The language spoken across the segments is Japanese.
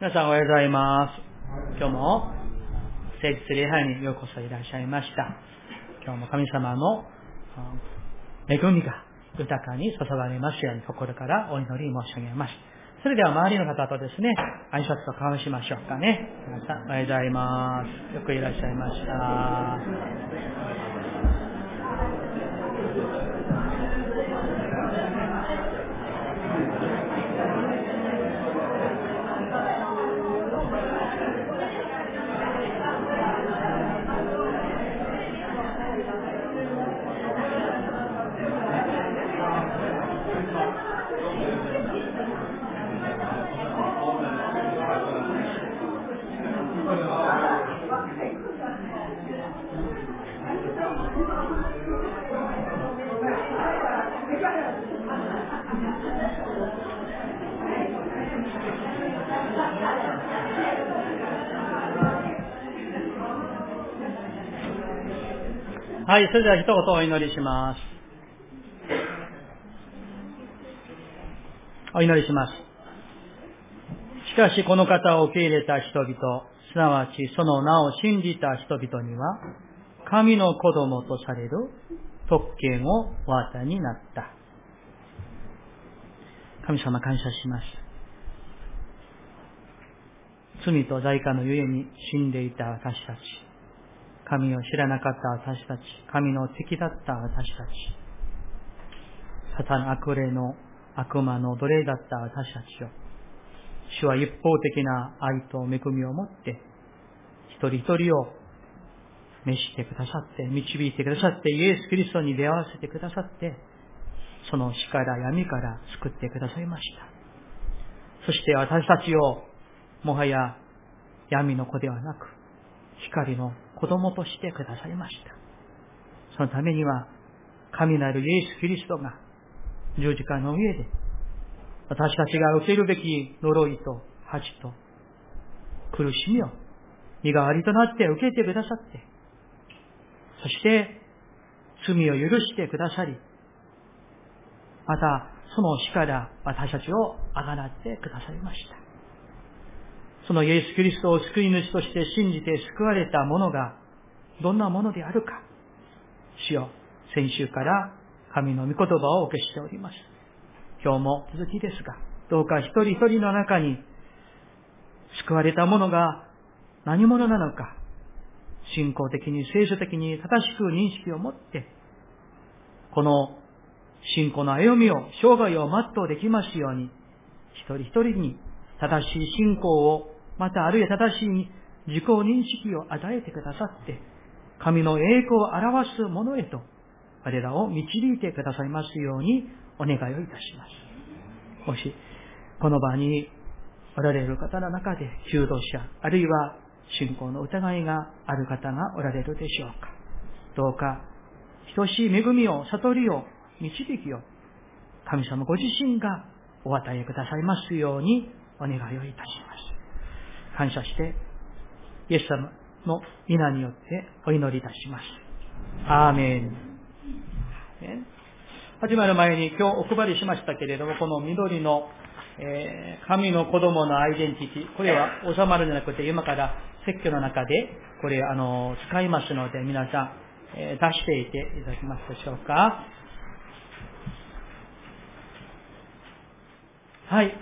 皆さんおはようございます。今日も聖日礼拝にようこそいらっしゃいました。今日も神様の恵みが豊かに注がれますように心からお祈り申し上げます。それでは周りの方とですね、挨拶を交わしましょうかね。皆さんおはようございます。よくいらっしゃいました。はい、それでは一言お祈りします。お祈りします。しかしこの方を受け入れた人々、すなわちその名を信じた人々には、神の子供とされる特権をお与えになった。神様感謝します。罪と罪過のゆえに死んでいた私たち。神を知らなかった私たち、神の敵だった私たち、サタン悪霊の悪魔の奴隷だった私たちを、主は一方的な愛と恵みを持って、一人一人を召してくださって、導いてくださって、イエス・キリストに出会わせてくださって、その死から闇から救ってくださいました。そして私たちを、もはや闇の子ではなく、光の子供としてくださいました。そのためには、神なるイエス・キリストが十字架の上で、私たちが受けるべき呪いと恥と苦しみを身代わりとなって受けてくださって、そして罪を許してくださり、またその死から私たちを贖ってくださいました。そのイエス・キリストを救い主として信じて救われた者がどんなものであるか、主よ、先週から神の御言葉をお受けしております。今日も続きですが、どうか一人一人の中に救われた者が何者なのか、信仰的に聖書的に正しく認識を持って、この信仰の歩みを、生涯を全うできますように、一人一人に正しい信仰を、またあるいは正しい自己認識を与えてくださって、神の栄光を表すものへと、我らを導いてくださいますようにお願いをいたします。もし、この場におられる方の中で、求道者、あるいは信仰の疑いがある方がおられるでしょうか。どうか、等しい恵みを、悟りを、導きを、神様ご自身がお与えくださいますように、お願いをいたします。感謝して、イエス様の皆によってお祈りいたします。アーメン。始まる前に今日お配りしましたけれども、この緑の、神の子供のアイデンティティ、これは収まるんじゃなくて、今から説教の中で、これ使いますので、皆さん、出していていただけますでしょうか。はい。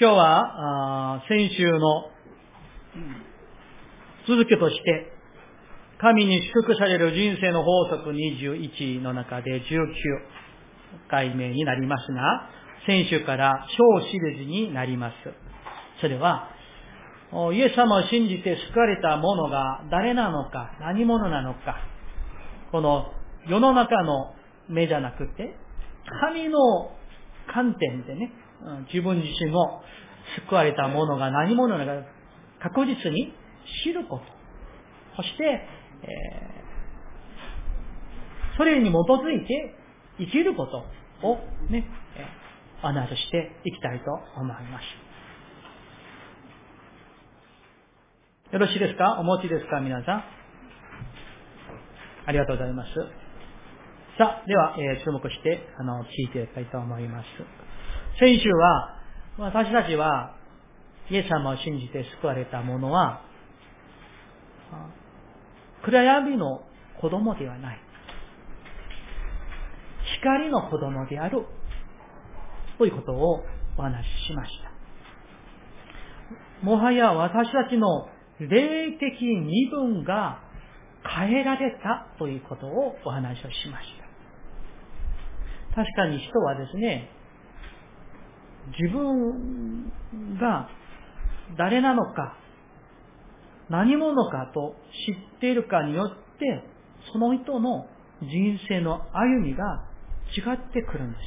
今日は、先週の続きとして、神に祝福される人生の法則21の中で19回目になりますが、先週から小シリーズになります。それは、イエス様を信じて救われた者が誰なのか、何者なのか、この世の中の目じゃなくて、神の観点でね、自分自身も救われたものが何者なのか確実に知ること。そして、それに基づいて生きることをね、アナウンスしていきたいと思います。よろしいですか？お持ちですか？皆さん。ありがとうございます。さあ、では、注目して、聞いていきたいと思います。先週は、私たちはイエス様を信じて救われた者は、暗闇の子供ではない。光の子供である。ということをお話ししました。もはや私たちの霊的身分が変えられたということをお話をしました。確かに人はですね、自分が誰なのか、何者かと知っているかによって、その人の人生の歩みが違ってくるんです。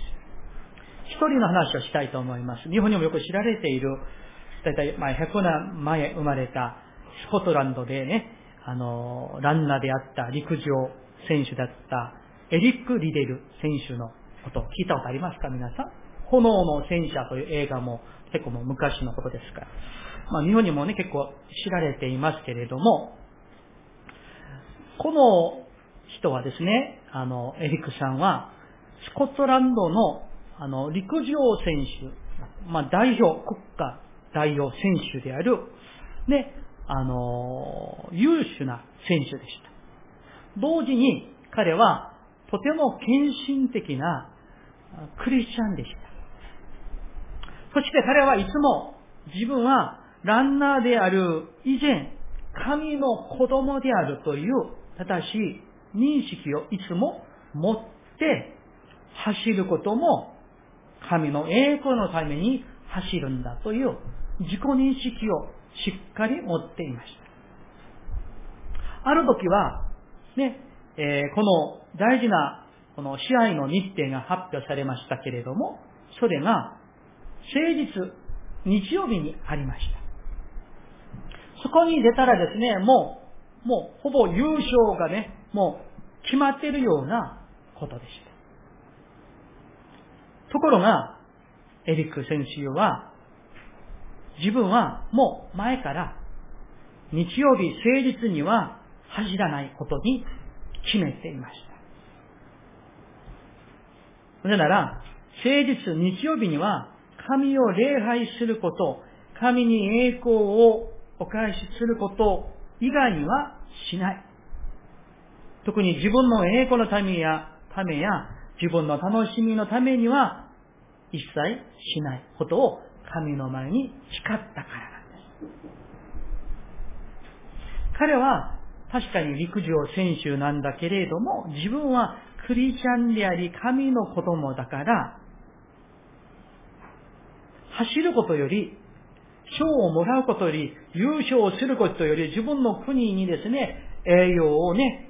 一人の話をしたいと思います。日本にもよく知られている、だいたい100年前生まれたスコットランドでね、ランナーであった陸上選手だったエリック・リデル選手のことを聞いたことありますか、皆さん。炎の戦車という映画も結構もう昔のことですから。日本にもね、結構知られていますけれども、この人はですね、エリックさんは、スコットランドの、陸上選手、代表、国家代表選手である、ね、優秀な選手でした。同時に、彼は、とても献身的なクリスチャンでした。そして彼はいつも自分はランナーである以前、神の子供であるという正しい認識をいつも持って走ることも神の栄光のために走るんだという自己認識をしっかり持っていました。ある時は、ね、この大事なこの試合の日程が発表されましたけれども、それが先日、日曜日にありました。そこに出たらですね、もうほぼ優勝がね、もう決まっているようなことでした。ところが、エリック選手は、自分はもう前から、日曜日、平日には走らないことに決めていました。なぜなら、平日、日曜日には、神を礼拝すること、神に栄光をお返しすること以外にはしない。特に自分の栄光のためや自分の楽しみのためには一切しないことを神の前に誓ったからなんです。彼は確かに陸上選手なんだけれども、自分はクリスチャンであり神の子供だから、走ることより、賞をもらうことより、優勝をすることより、自分の国にですね、栄養をね、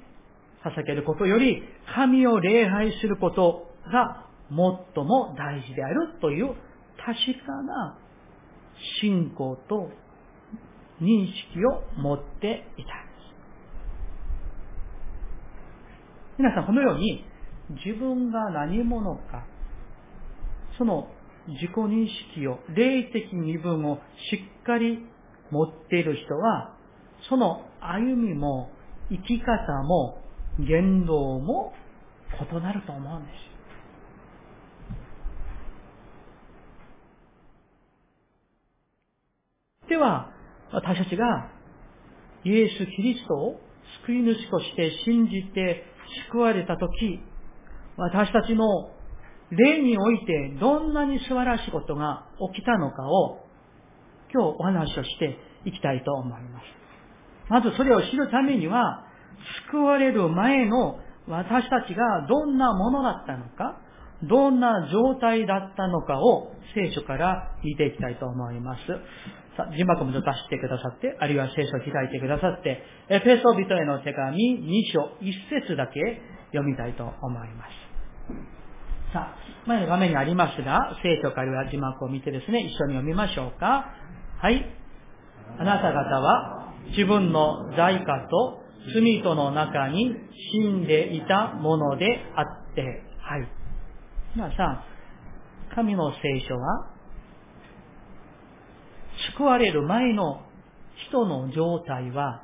捧げることより、神を礼拝することが最も大事であるという確かな信仰と認識を持っていたんです。皆さん、このように、自分が何者か、その自己認識を、霊的身分をしっかり持っている人は、その歩みも、生き方も、言動も異なると思うんです。では、私たちが、イエス・キリストを救い主として信じて救われたとき、私たちの霊においてどんなに素晴らしいことが起きたのかを今日お話をしていきたいと思います。まずそれを知るためには、救われる前の私たちがどんなものだったのか、どんな状態だったのかを聖書から見ていきたいと思います。さあ、字幕も出してくださって、あるいは聖書を開いてくださって、エペソビトへの手紙2章1節だけ読みたいと思います。さあ、前の画面にありますが、聖書から字幕を見てですね、一緒に読みましょうか。はい。あなた方は、自分の罪過と罪との中に死んでいたものであって、はい。皆さん、神の聖書は、救われる前の人の状態は、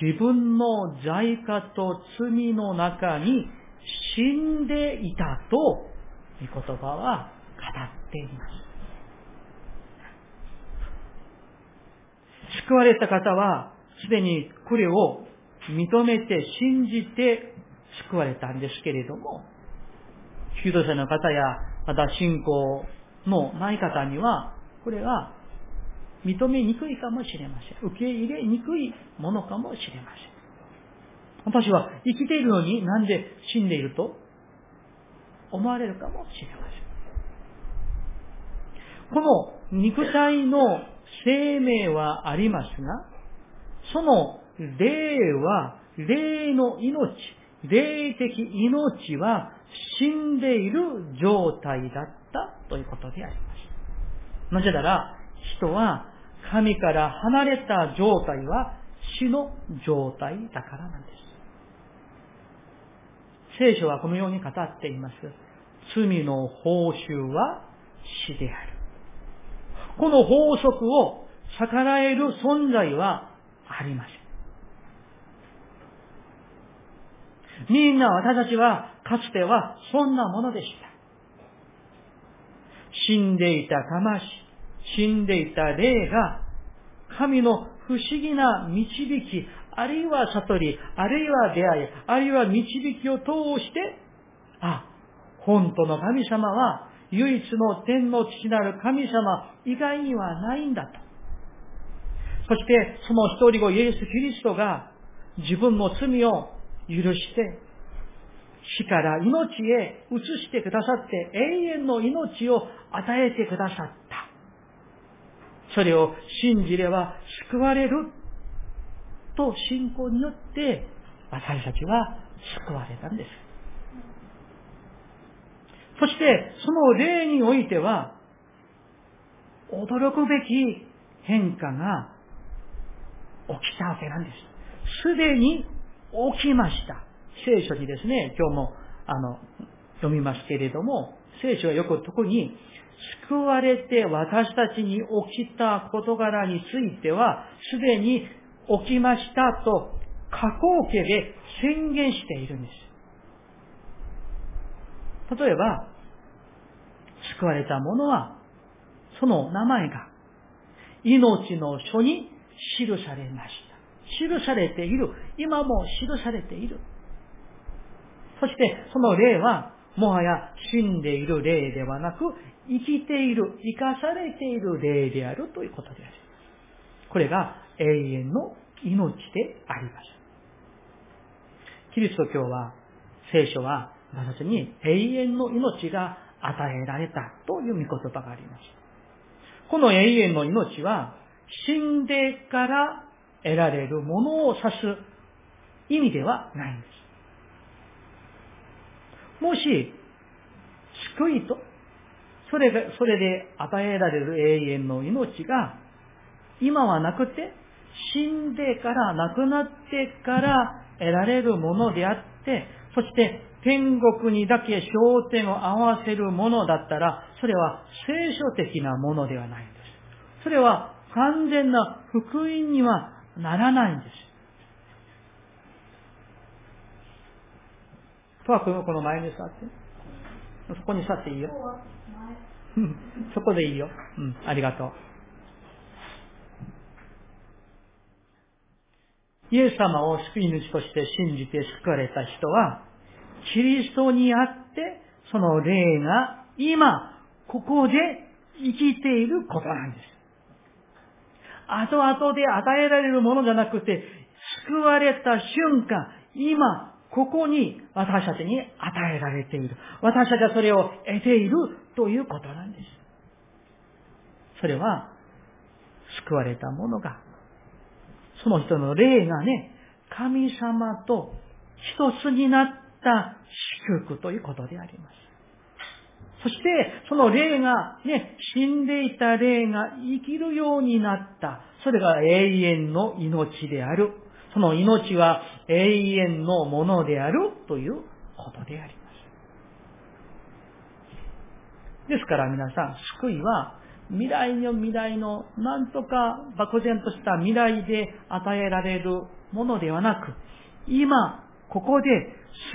自分の罪過と罪の中に死んでいたと、御言葉は語っています。救われた方は、すでにこれを認めて信じて救われたんですけれども、修道者の方や、また信仰のない方には、これは認めにくいかもしれません。受け入れにくいものかもしれません。私は生きているのになんで死んでいると思われるかもしれません。この肉体の生命はありますが、その霊は、霊の命、霊的命は死んでいる状態だったということであります。なぜなら、人は神から離れた状態は死の状態だからなんです。聖書はこのように語っています。罪の報酬は死である。この法則を逆らえる存在はありません。みんな私たちはかつてはそんなものでした。死んでいた魂、死んでいた霊が神の不思議な導き、あるいは悟り、あるいは出会い、あるいは導きを通して、本当の神様は唯一の天の父なる神様以外にはないんだと。そしてその一人子イエス・キリストが自分の罪を許して、死から命へ移してくださって永遠の命を与えてくださった。それを信じれば救われると信仰によって私たちは救われたんです。そしてその霊においては驚くべき変化が起きたわけなんです。すでに起きました。聖書にですね、今日も読みますけれども、聖書はよく特に救われて私たちに起きた事柄については、すでに起きましたと過去形で宣言しているんです。例えば、救われた者は、その名前が命の書に記されました。記されている。今も記されている。そしてその霊は、もはや死んでいる霊ではなく、生きている、生かされている霊であるということであります。これが永遠の命であります。キリスト教は、聖書は、私たちに永遠の命が与えられたという御言葉があります。この永遠の命は、死んでから得られるものを指す意味ではないんです。もし、救いと、それで与えられる永遠の命が、今はなくて、死んでから、亡くなってから得られるものであって、そして天国にだけ焦点を合わせるものだったら、それは聖書的なものではないんです。それは完全な福音にはならないんです。とはこの前に座って。そこに座っていいよ。そこでいいよ。うん、ありがとう。イエス様を救い主として信じて救われた人は、キリストにあって、その霊が今、ここで生きていることなんです。後々で与えられるものじゃなくて、救われた瞬間、今、ここに私たちに与えられている。私たちはそれを得ているということなんです。それは、救われた者が、その人の霊がね、神様と一つになった祝福ということであります。そして、その霊がね、死んでいた霊が生きるようになった。それが永遠の命である。その命は永遠のものであるということであります。ですから皆さん、救いは未来のなんとか漠然とした未来で与えられるものではなく、今、ここで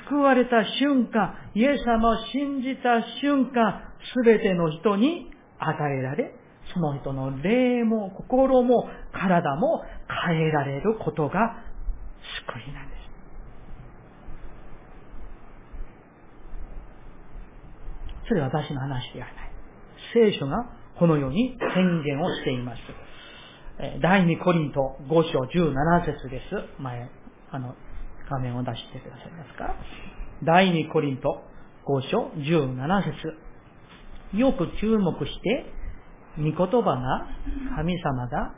救われた瞬間、イエス様を信じた瞬間、すべての人に与えられ、その人の霊も心も体も変えられることが救いなんです。それは私の話ではない。聖書がこのように宣言をしています。第2コリント5章17節です。前画面を出してくださいますか。第2コリント5章17節、よく注目して御言葉が、神様が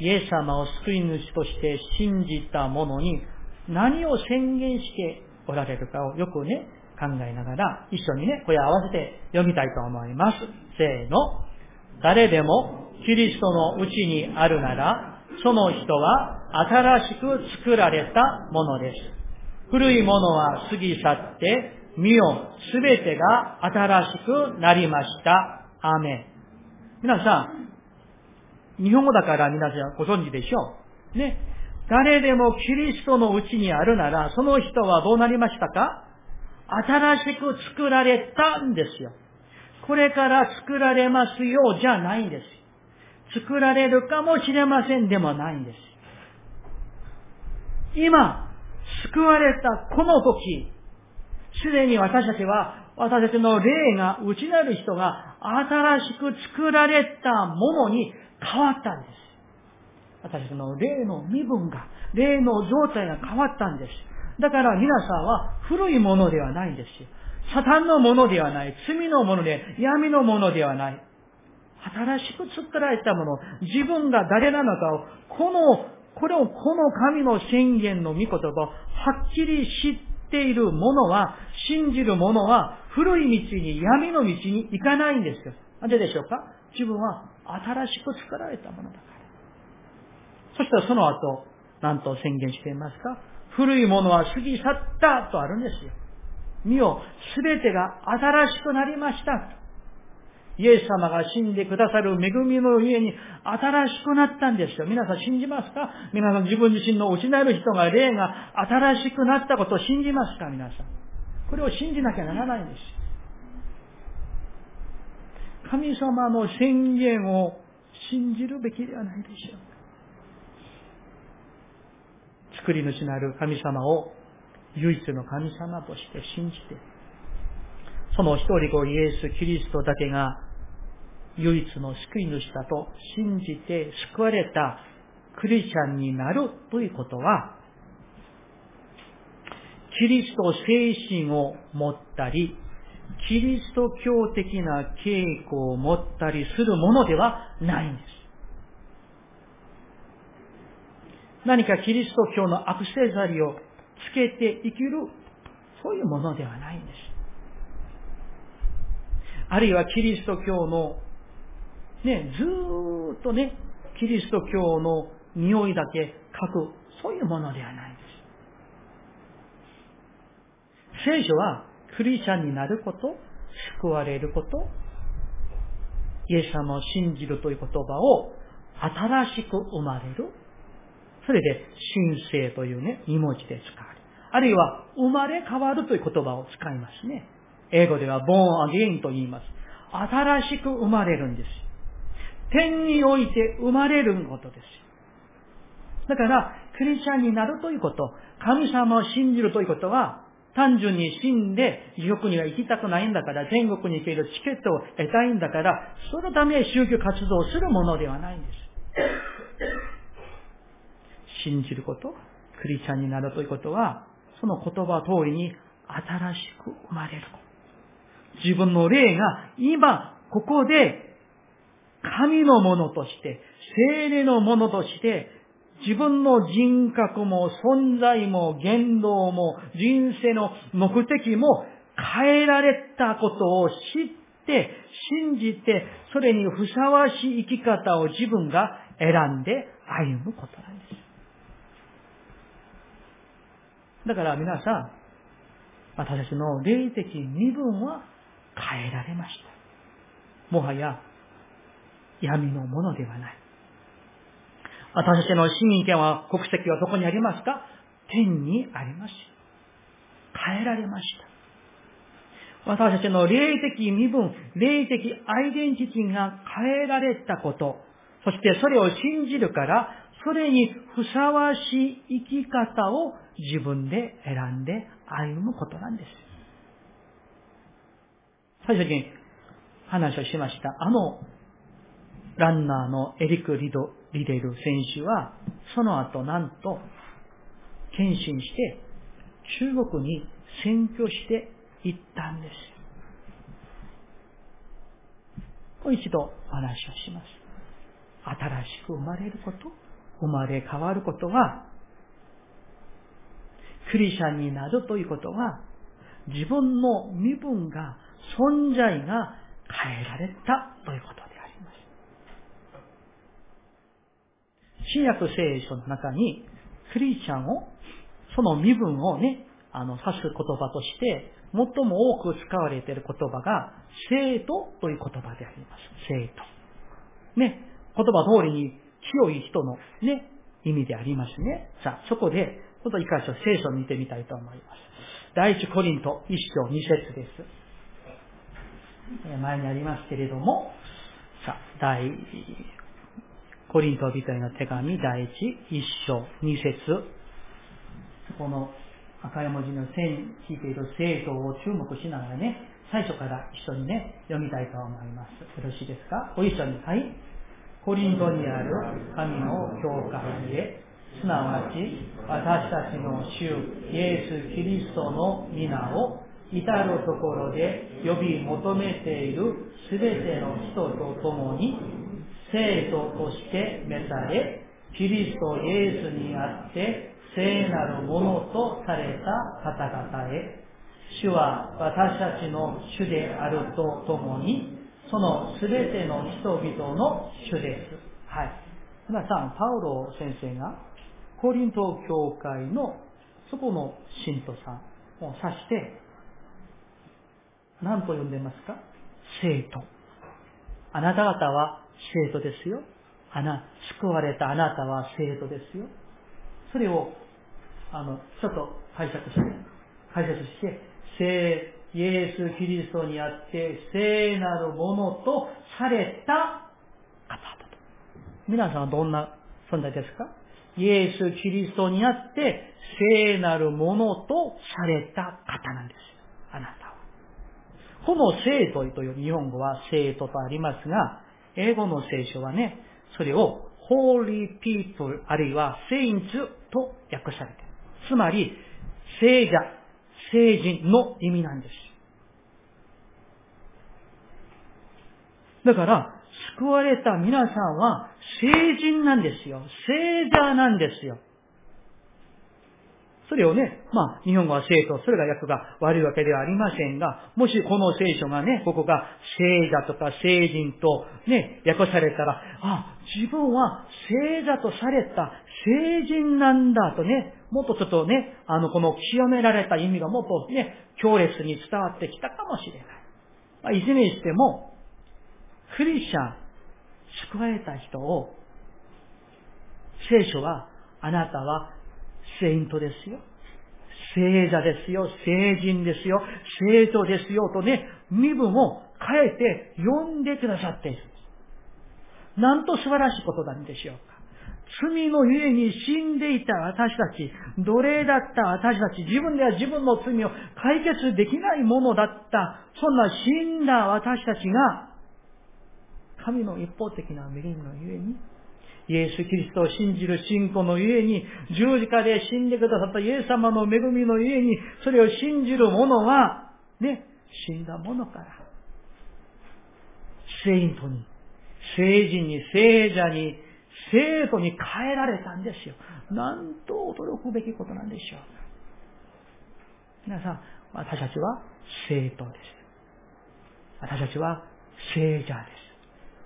イエス様を救い主として信じた者に何を宣言しておられるかをよくね考えながら、一緒にねこれ合わせて読みたいと思います。せーの。誰でもキリストのうちにあるなら、その人は新しく作られたものです。古いものは過ぎ去って、見よ、すべてが新しくなりました。アーメン。皆さん、日本語だから皆さんご存知でしょう。ね。誰でもキリストのうちにあるなら、その人はどうなりましたか？新しく作られたんですよ。これから作られますようじゃないんです。作られるかもしれませんでもないんです。今、救われたこの時、すでに私たちの霊が、内なる人が新しく作られたものに変わったんです。私たちの霊の身分が、霊の状態が変わったんです。だから皆さんは古いものではないんですよ。サタンのものではない。罪のもので、闇のものではない。新しく作られたもの、自分が誰なのかを、この神の宣言の御言葉をはっきり知っている者は、信じる者は、古い道に、闇の道に行かないんですよ。なんででしょうか？自分は新しく作られたものだから。そしたらその後、何と宣言していますか？古いものは過ぎ去ったとあるんですよ。見よ、すべてが新しくなりました。イエス様が死んでくださる恵みのゆえに新しくなったんですよ。皆さん信じますか？皆さん自分自身の失える人が霊が新しくなったことを信じますか？皆さん。これを信じなきゃならないんです。神様の宣言を信じるべきではないでしょうか。作り主なる神様を唯一の神様として信じて、その一人子イエス・キリストだけが唯一の救い主だと信じて救われたクリスチャンになるということは、キリスト精神を持ったり、キリスト教的な傾向を持ったりするものではないんです。何かキリスト教のアクセサリーをつけて生きる、そういうものではないんです。あるいはキリスト教の、ずーっとキリスト教の匂いだけ嗅ぐ、そういうものではないんです。聖書はクリスチャンになること、救われること、イエス様を信じるという言葉を新しく生まれる。それで、新生という2文字で使われる。あるいは、生まれ変わるという言葉を使いますね。英語では、born again と言います。新しく生まれるんです。天において生まれることです。だから、クリスチャンになるということ、神様を信じるということは、単純に死んで、地獄には行きたくないんだから、天国に行けるチケットを得たいんだから、そのため宗教活動をするものではないんです。信じること、クリスチャンになるということは、その言葉通りに新しく生まれること。自分の霊が今、ここで、神のものとして、聖霊のものとして、自分の人格も存在も言動も人生の目的も変えられたことを知って、信じて、それにふさわしい生き方を自分が選んで歩むことなんです。だから皆さん、私たちの霊的身分は変えられました。もはや闇のものではない。私たちの市民権は、国籍はどこにありますか？天にあります。変えられました。私たちの霊的身分、霊的アイデンティティが変えられたこと、そしてそれを信じるから、それにふさわしい生き方を自分で選んで歩むことなんです。最初に話をしました。ランナーのエリック・リデル選手は、その後なんと、献身して、中国に宣教していったんです。もう一度お話をします。新しく生まれること、生まれ変わることは、クリシャンになるということは、自分の身分が、存在が変えられたということです。新約聖書の中に、クリスチャンを、その身分をね、指す言葉として、最も多く使われている言葉が、聖徒という言葉であります。聖徒。ね、言葉通りに清い人のね、意味でありますね。さあ、そこで、ちょっと一箇所聖書を見てみたいと思います。第一コリント一章二節です。前にありますけれども、さあ、コリント人への手紙第一章二節、この赤い文字の線に引いている聖徒を注目しながらね、最初から一緒にね、読みたいと思います。よろしいですか？ご一緒に。はい。コリントにある神の教会へ、すなわち私たちの主イエス・キリストの皆を至るところで呼び求めているすべての人と共に、聖徒として召され、キリストイエスにあって聖なるものとされた方々へ、主は私たちの主であるとともに、そのすべての人々の主です。はい。皆さん、パウロ先生がコリント教会のそこの信徒さんを指して、何と呼んでますか？聖徒。あなた方は聖徒ですよ。救われたあなたは聖徒ですよ。それを、ちょっと解釈して、イエス・キリストにあって、聖なるものとされた方だと。皆さんはどんな存在ですか？イエス・キリストにあって、聖なるものとされた方なんです。あなたは。この聖徒という日本語は聖徒とありますが、英語の聖書はね、それを Holy People あるいは Saints と訳されている。つまり、聖者、聖人の意味なんです。だから、救われた皆さんは聖人なんですよ。聖者なんですよ。それをね、日本語は聖徒、それが訳が悪いわけではありませんが、もしこの聖書がね、ここが聖者とか聖人とね、訳されたら、自分は聖者とされた聖人なんだとね、もっとちょっとね、この清められた意味がもっとね、強烈に伝わってきたかもしれない。いずれにしても、クリスチャン、救われた人を、聖書は、あなたは、聖人ですよ。聖者ですよ。聖人ですよ。聖徒ですよ。とね、身分を変えて呼んでくださっている。なんと素晴らしいことなんでしょうか。罪のゆえに死んでいた私たち、奴隷だった私たち、自分では自分の罪を解決できないものだった、そんな死んだ私たちが、神の一方的な恵みのゆえに、イエス・キリストを信じる信仰のゆえに、十字架で死んでくださったイエス様の恵みのゆえに、それを信じる者は、ね、死んだ者から、聖徒に、聖人に、聖者に、聖徒に変えられたんですよ。なんと驚くべきことなんでしょう。皆さん、私たちは聖徒です。私たちは聖者です。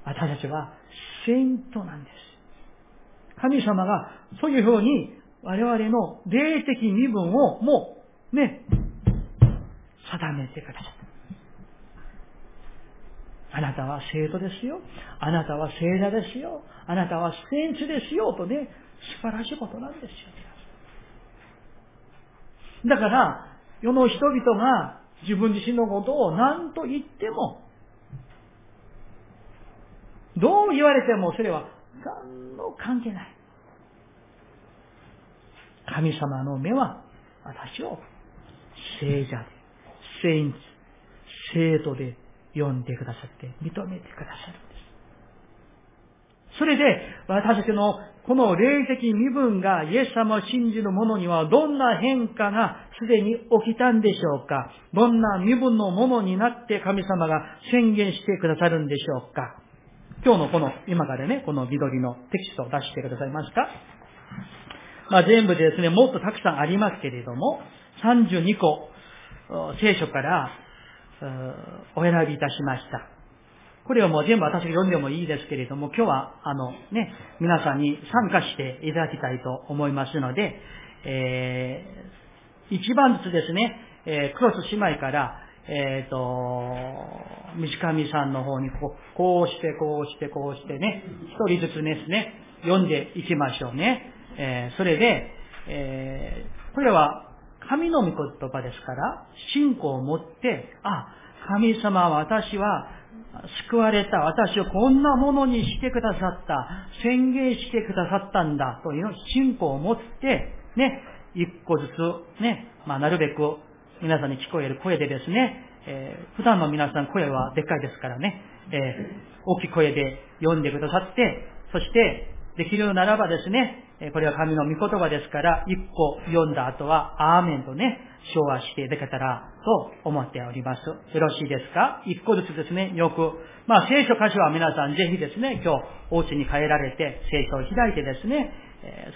私たちは聖徒なんです。神様がそういうふうに我々の霊的身分をもうね、定めてくださった。あなたは聖徒ですよ。あなたは聖者ですよ。あなたは聖徒ですよ。とね、素晴らしいことなんですよ。だから、世の人々が自分自身のことを何と言っても、どう言われてもそれは何の関係ない。神様の目は私を聖者で、聖人、聖徒で呼んでくださって、認めてくださるんです。それで私たちのこの霊的身分がイエス様を信じる者にはどんな変化がすでに起きたんでしょうか。どんな身分の者になって神様が宣言してくださるんでしょうか。今日のこの今からね、この緑のテキストを出してくださいますか。全部でですね、もっとたくさんありますけれども、32個聖書からお選びいたしました。これをもう全部私が読んでもいいですけれども、今日は皆さんに参加していただきたいと思いますので、一番ずつですね、クロス姉妹から、短見さんの方にこうしてね、一人ずつですね、読んでいきましょうね。それで、これは神の御言葉ですから、信仰を持って、神様は私は救われた、私をこんなものにしてくださった、宣言してくださったんだ、という信仰を持って、ね、一個ずつ、ね、なるべく皆さんに聞こえる声でですね、普段の皆さん声はでっかいですからね、大きい声で読んでくださって、そして、できるならばですね、これは神の御言葉ですから、一個読んだ後は、アーメンとね、唱和していただけたらと思っております。よろしいですか？一個ずつですね、よく、聖書箇所は皆さんぜひですね、今日お家に帰られて、聖書を開いてですね、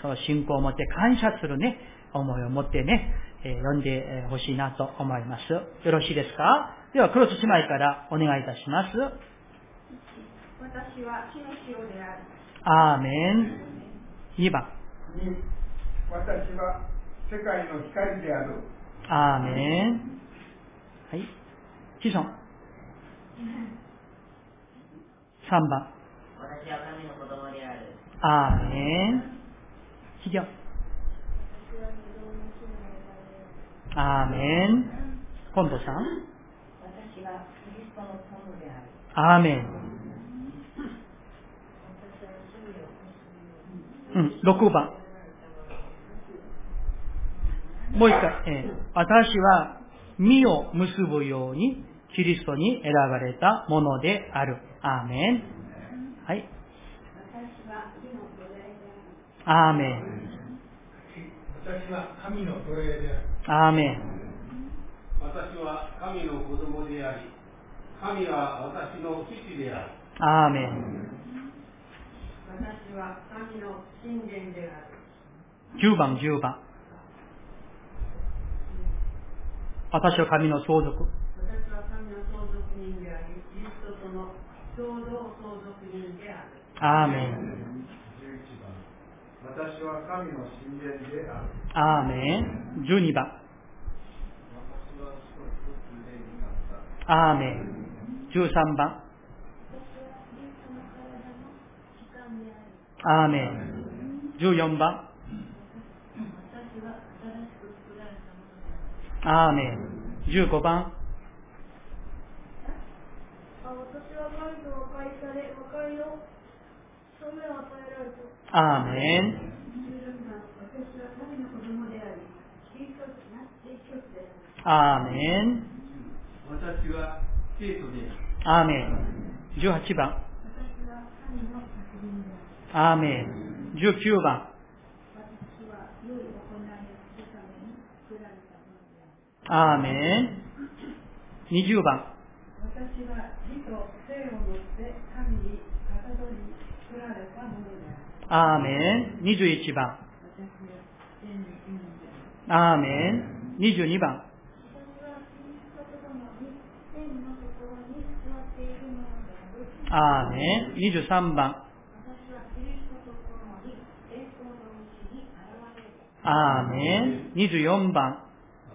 その信仰を持って感謝するね、思いを持ってね、読んでほしいなと思います。よろしいですか？では、クロス姉妹からお願いいたします。私は地の塩である。アーメン。2番。私は世界の光である。アーメン。はい。子孫。3番。私は神の子供である。アーメン。4行。アーメン。今度さん。私はキリストの友である。アーメン。6番。もう一回、私は身を結ぶようにキリストに選ばれたものである。アーメン。はい。アーメン。私は神の奴隷である。アーメン。私は神の子供であり、神は私の父である。アーメン。私は神の神殿である。10番、10番。私は神の相続。私は神の相続人であり、キリストとの共同相続人である。アーメン。11番。私は神の神殿である。アーメン。12番。私は主と一つ霊になった。アーメン。13番。アーメン。14番。アーメン。15番。私は神と和解され、和解の務めを与えられた。アーメン。16番。私は神の子供であり、キリストとなって一つである。アーメン。私は聖徒である。アーメン。18番。私は神の子供である。アーメン。19番。アーメン。20番。私は義と聖をもって神にかたどり作られたものである。アーメン。21番。アーメン。22番。私はキリストと共に天のところに座っているものである。アーメン。23番。アーメン。24番。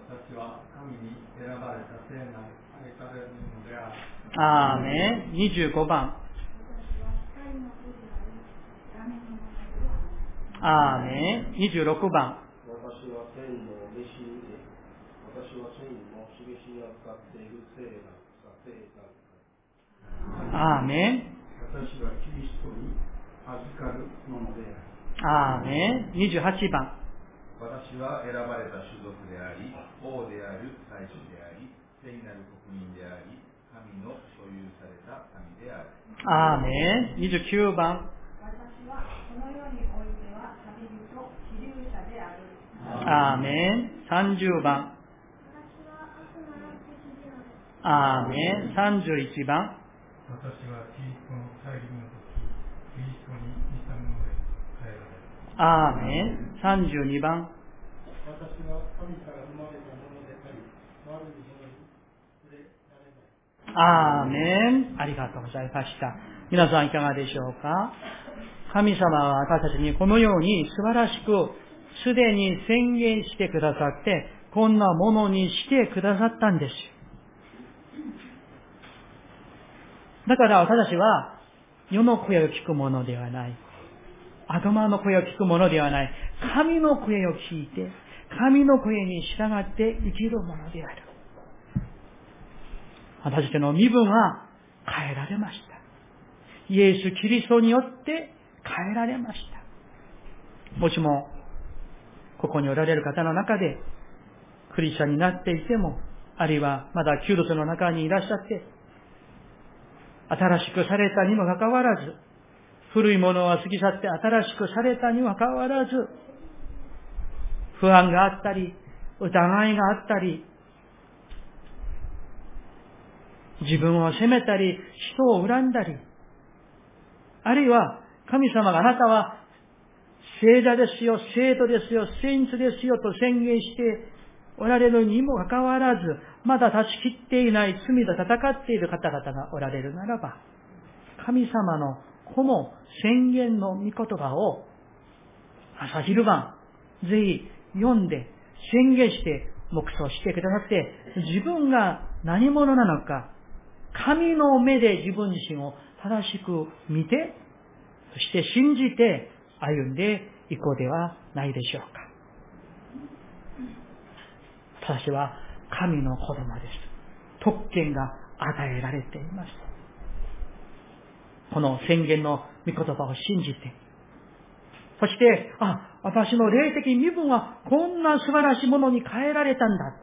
私は神に選ばれた聖なる愛されるものである。アーメン。25番。アーメン。26番。私は天の召しで、私は天の示しアーメン。私はキリストに預かるものである。アーメン。28番。私は選ばれた種族であり、王である祭司であり、聖なる国民であり、神の所有された民である。アーメン。29番。私はこの世においては旅人、被留者である。アーメン。30番。私は悪魔の敵である。アーメン。31番。私はキリストの再臨の時、キリストに似たものへ変えられる。アーメン。32番。私は神から生まれたものであり、悪いものに触れられない。アーメン。ありがとうございました。皆さんいかがでしょうか。神様は私たちにこのように素晴らしくすでに宣言してくださって、こんなものにしてくださったんです。だから私たちは世の声を聞くものではない。悪魔の声を聞くものではない。神の声を聞いて、神の声に従って生きるものである。私たちの身分は変えられました。イエス・キリストによって変えられました。もしも、ここにおられる方の中で、クリスチャンになっていても、あるいはまだ旧約の中にいらっしゃって、新しくされたにもかかわらず、古いものは過ぎ去って新しくされたにもかかわらず、不安があったり、疑いがあったり、自分を責めたり、人を恨んだり、あるいは神様があなたは聖者ですよ、聖徒ですよ、聖徒ですよと宣言しておられるにもかかわらず、まだ断ち切っていない罪と戦っている方々がおられるならば、神様のこの宣言の御言葉を朝昼晩ぜひ読んで宣言して黙想してくださって、自分が何者なのか、神の目で自分自身を正しく見て、そして信じて歩んでいこうではないでしょうか。私は神の子供です。特権が与えられています。この宣言の御言葉を信じて、そして、私の霊的身分はこんな素晴らしいものに変えられたんだ。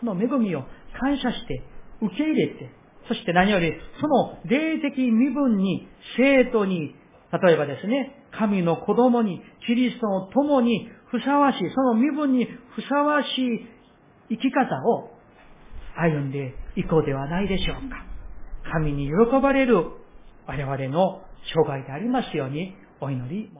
その恵みを感謝して、受け入れて、そして何より、その霊的身分に、生徒に、例えばですね、神の子供に、キリストの友にふさわしい、その身分にふさわしい生き方を歩んでいこうではないでしょうか。神に喜ばれる我々の生涯でありますようにお祈り。